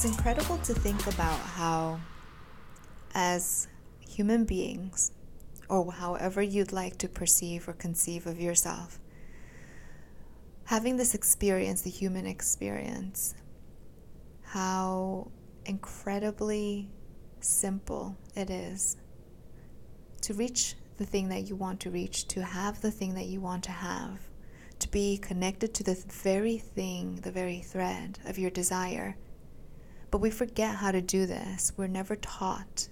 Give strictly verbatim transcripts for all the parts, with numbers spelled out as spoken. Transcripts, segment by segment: It's incredible to think about how, as human beings, or however you'd like to perceive or conceive of yourself, having this experience, the human experience, how incredibly simple it is to reach the thing that you want to reach, to have the thing that you want to have, to be connected to the very thing, the very thread of your desire. But we forget how to do this. We're never taught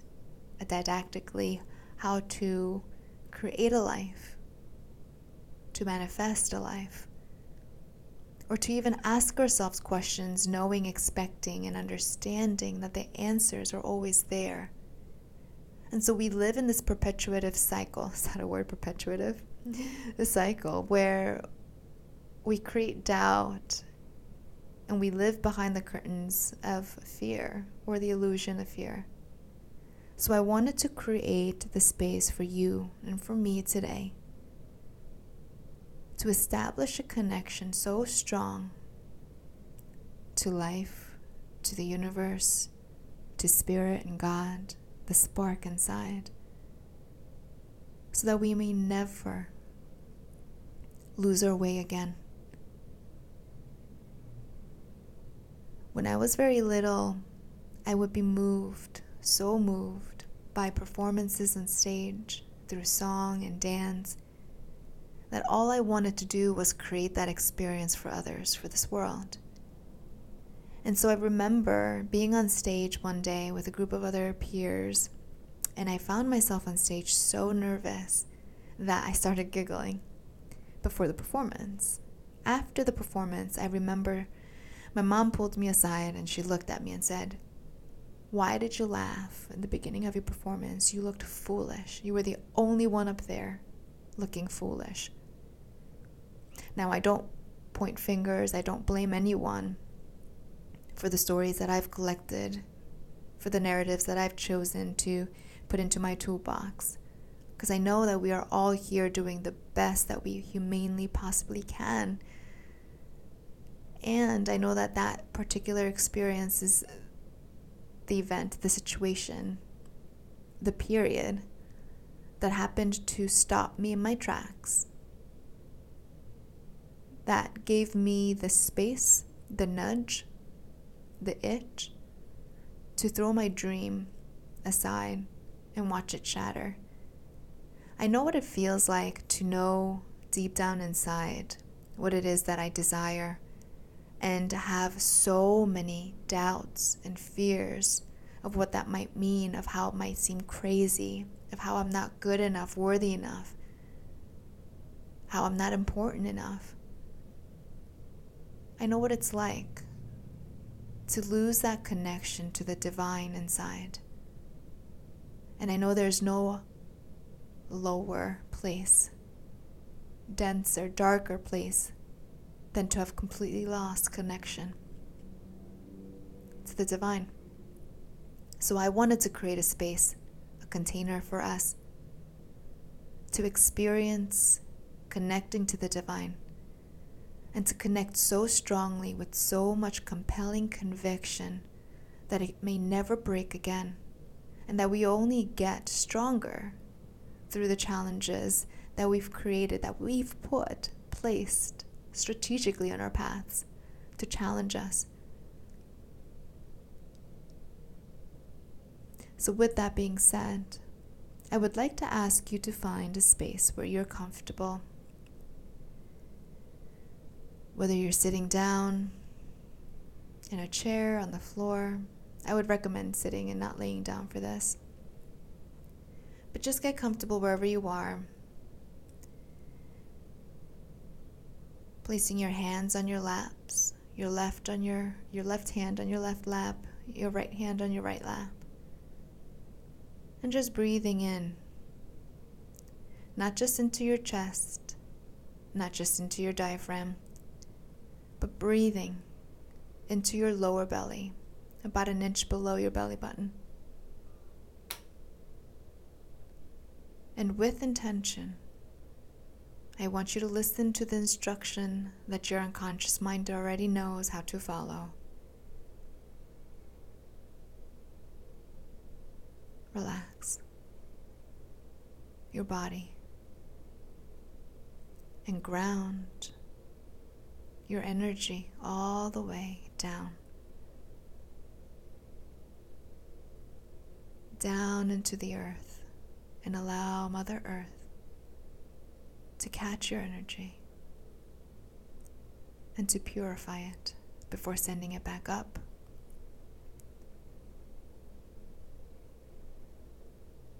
didactically how to create a life, to manifest a life, or to even ask ourselves questions, knowing, expecting, and understanding that the answers are always there. And so we live in this perpetuative cycle. Is that a word, perpetuative? The cycle where we create doubt and we live behind the curtains of fear, or the illusion of fear. So I wanted to create the space for you and for me today to establish a connection so strong to life, to the universe, to spirit and God, the spark inside, so that we may never lose our way again. When I was very little, I would be moved, so moved, by performances on stage, through song and dance, that all I wanted to do was create that experience for others, for this world. And so I remember being on stage one day with a group of other peers, and I found myself on stage so nervous that I started giggling before the performance. After the performance, I remember my mom pulled me aside and she looked at me and said, "Why did you laugh at the beginning of your performance? You looked foolish. You were the only one up there looking foolish." Now, I don't point fingers. I don't blame anyone for the stories that I've collected, for the narratives that I've chosen to put into my toolbox, because I know that we are all here doing the best that we humanely possibly can. And I know that that particular experience is the event, the situation, the period that happened to stop me in my tracks, that gave me the space, the nudge, the itch to throw my dream aside and watch it shatter. I know what it feels like to know deep down inside what it is that I desire, and have so many doubts and fears of what that might mean, of how it might seem crazy, of how I'm not good enough, worthy enough, how I'm not important enough. I know what it's like to lose that connection to the divine inside. And I know there's no lower place, denser, darker place than to have completely lost connection to the divine. So I wanted to create a space, a container for us to experience connecting to the divine, and to connect so strongly with so much compelling conviction that it may never break again, and that we only get stronger through the challenges that we've created, that we've put, placed strategically on our paths to challenge us. So with that being said, I would like to ask you to find a space where you're comfortable. Whether you're sitting down, in a chair, on the floor, I would recommend sitting and not laying down for this. But just get comfortable wherever you are. Placing your hands on your laps, your left on your your left hand on your left lap, your right hand on your right lap. And just breathing in. Not just into your chest, not just into your diaphragm, but breathing into your lower belly, about an inch below your belly button. And with intention, I want you to listen to the instruction that your unconscious mind already knows how to follow. relax your body and ground your energy all the way down, down into the earth, and allow Mother Earth to catch your energy and to purify it before sending it back up.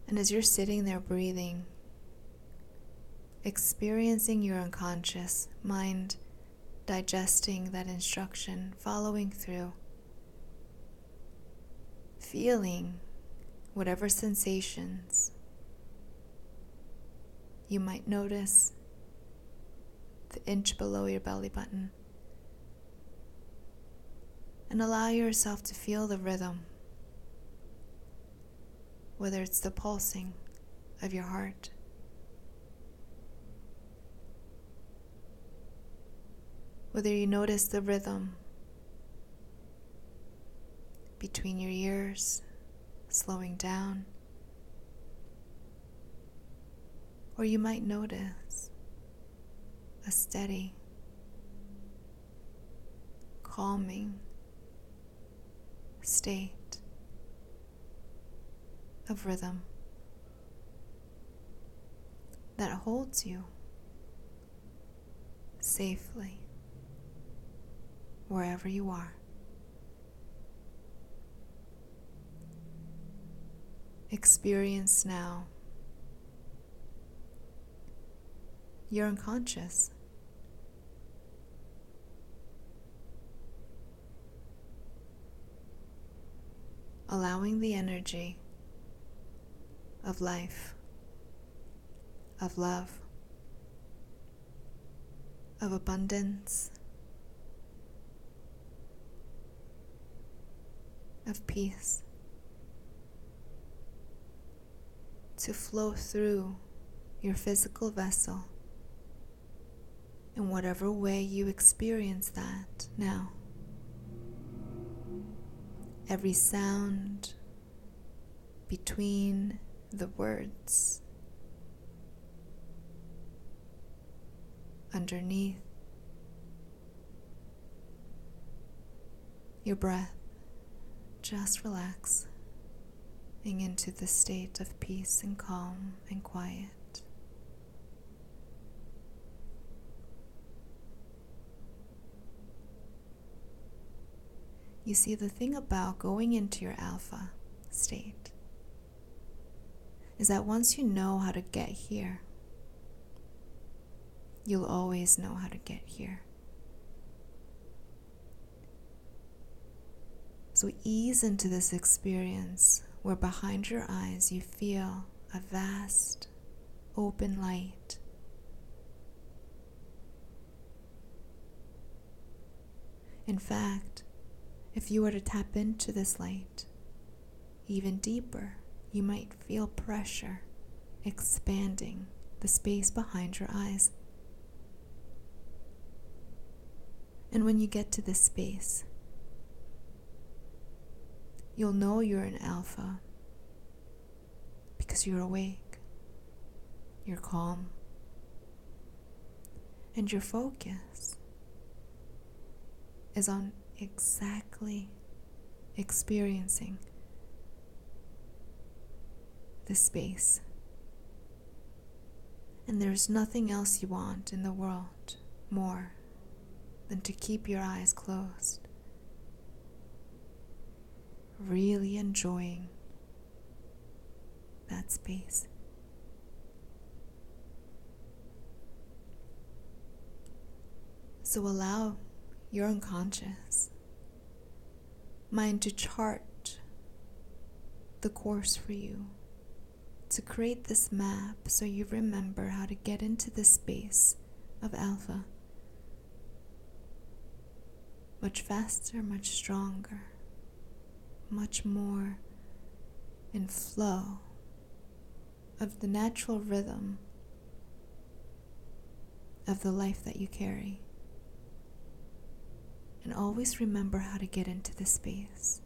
And as you're sitting there breathing, experiencing your unconscious mind, digesting that instruction, following through, feeling whatever sensations you might notice, the inch below your belly button, and allow yourself to feel the rhythm, whether it's the pulsing of your heart, whether you notice the rhythm between your ears slowing down, or you might notice a steady, calming state of rhythm that holds you safely wherever you are. Experience now your unconscious allowing the energy of life, of love, of abundance, of peace to flow through your physical vessel in whatever way you experience that now. Every sound between the words, underneath your breath, just relaxing into the state of peace and calm and quiet. You see, the thing about going into your alpha state is that once you know how to get here, you'll always know how to get here. So ease into this experience where behind your eyes you feel a vast, open light. In fact, if you were to tap into this light even deeper, you might feel pressure expanding the space behind your eyes. And when you get to this space, you'll know you're in alpha because you're awake, you're calm, and your focus is on exactly experiencing the space, and there's nothing else you want in the world more than to keep your eyes closed, really enjoying that space. So allow your unconscious mind to chart the course for you, to create this map so you remember how to get into the space of alpha much faster, much stronger, much more in flow of the natural rhythm of the life that you carry. And always remember how to get into the space.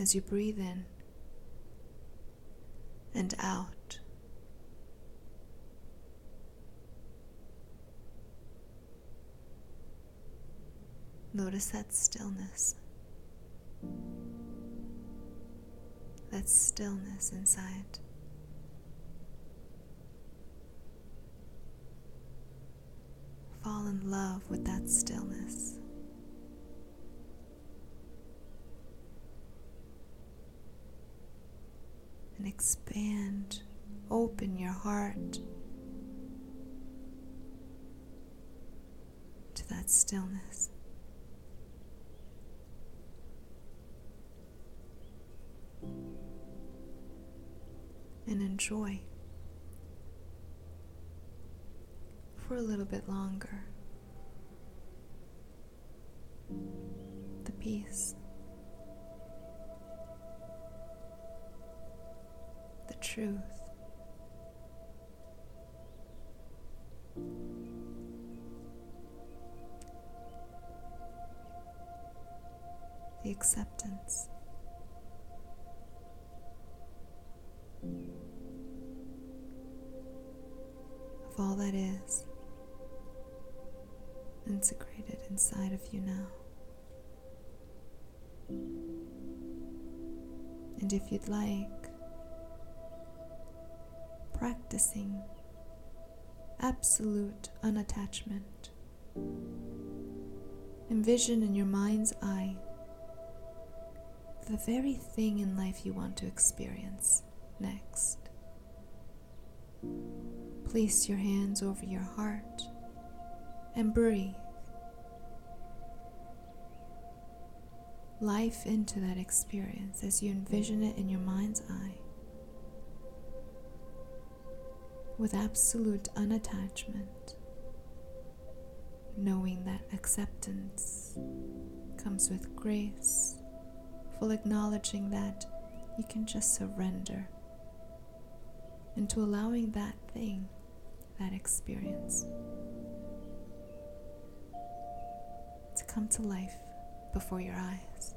as you breathe in and out. Notice that stillness, that stillness inside. Fall in love with that stillness. And expand, open your heart to that stillness. And enjoy for a little bit longer the peace, the truth, the acceptance. All that is integrated inside of you now. And if you'd like, practicing absolute unattachment. Envision in your mind's eye the very thing in life you want to experience next. Place your hands over your heart and breathe life into that experience as you envision it in your mind's eye with absolute unattachment, knowing that acceptance comes with grace, full acknowledging that you can just surrender into allowing that thing, that experience, to come to life before your eyes.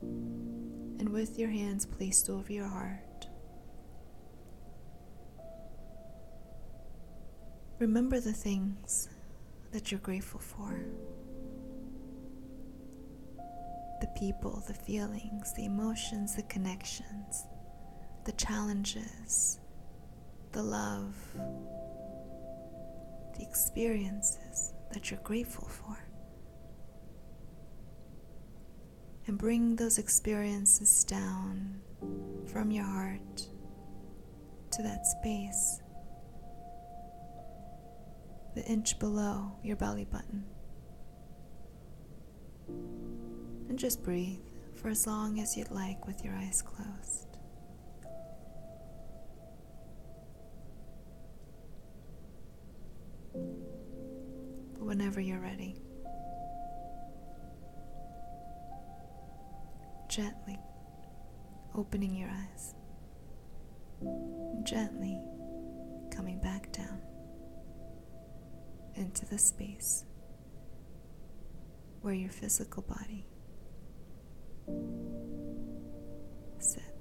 And with your hands placed over your heart, remember the things that you're grateful for. The people, the feelings, the emotions, the connections, the challenges, the love, the experiences that you're grateful for. And bring those experiences down from your heart to that space, the inch below your belly button. And just breathe for as long as you'd like with your eyes closed. But whenever you're ready, gently opening your eyes, gently coming back down into the space where your physical body sit.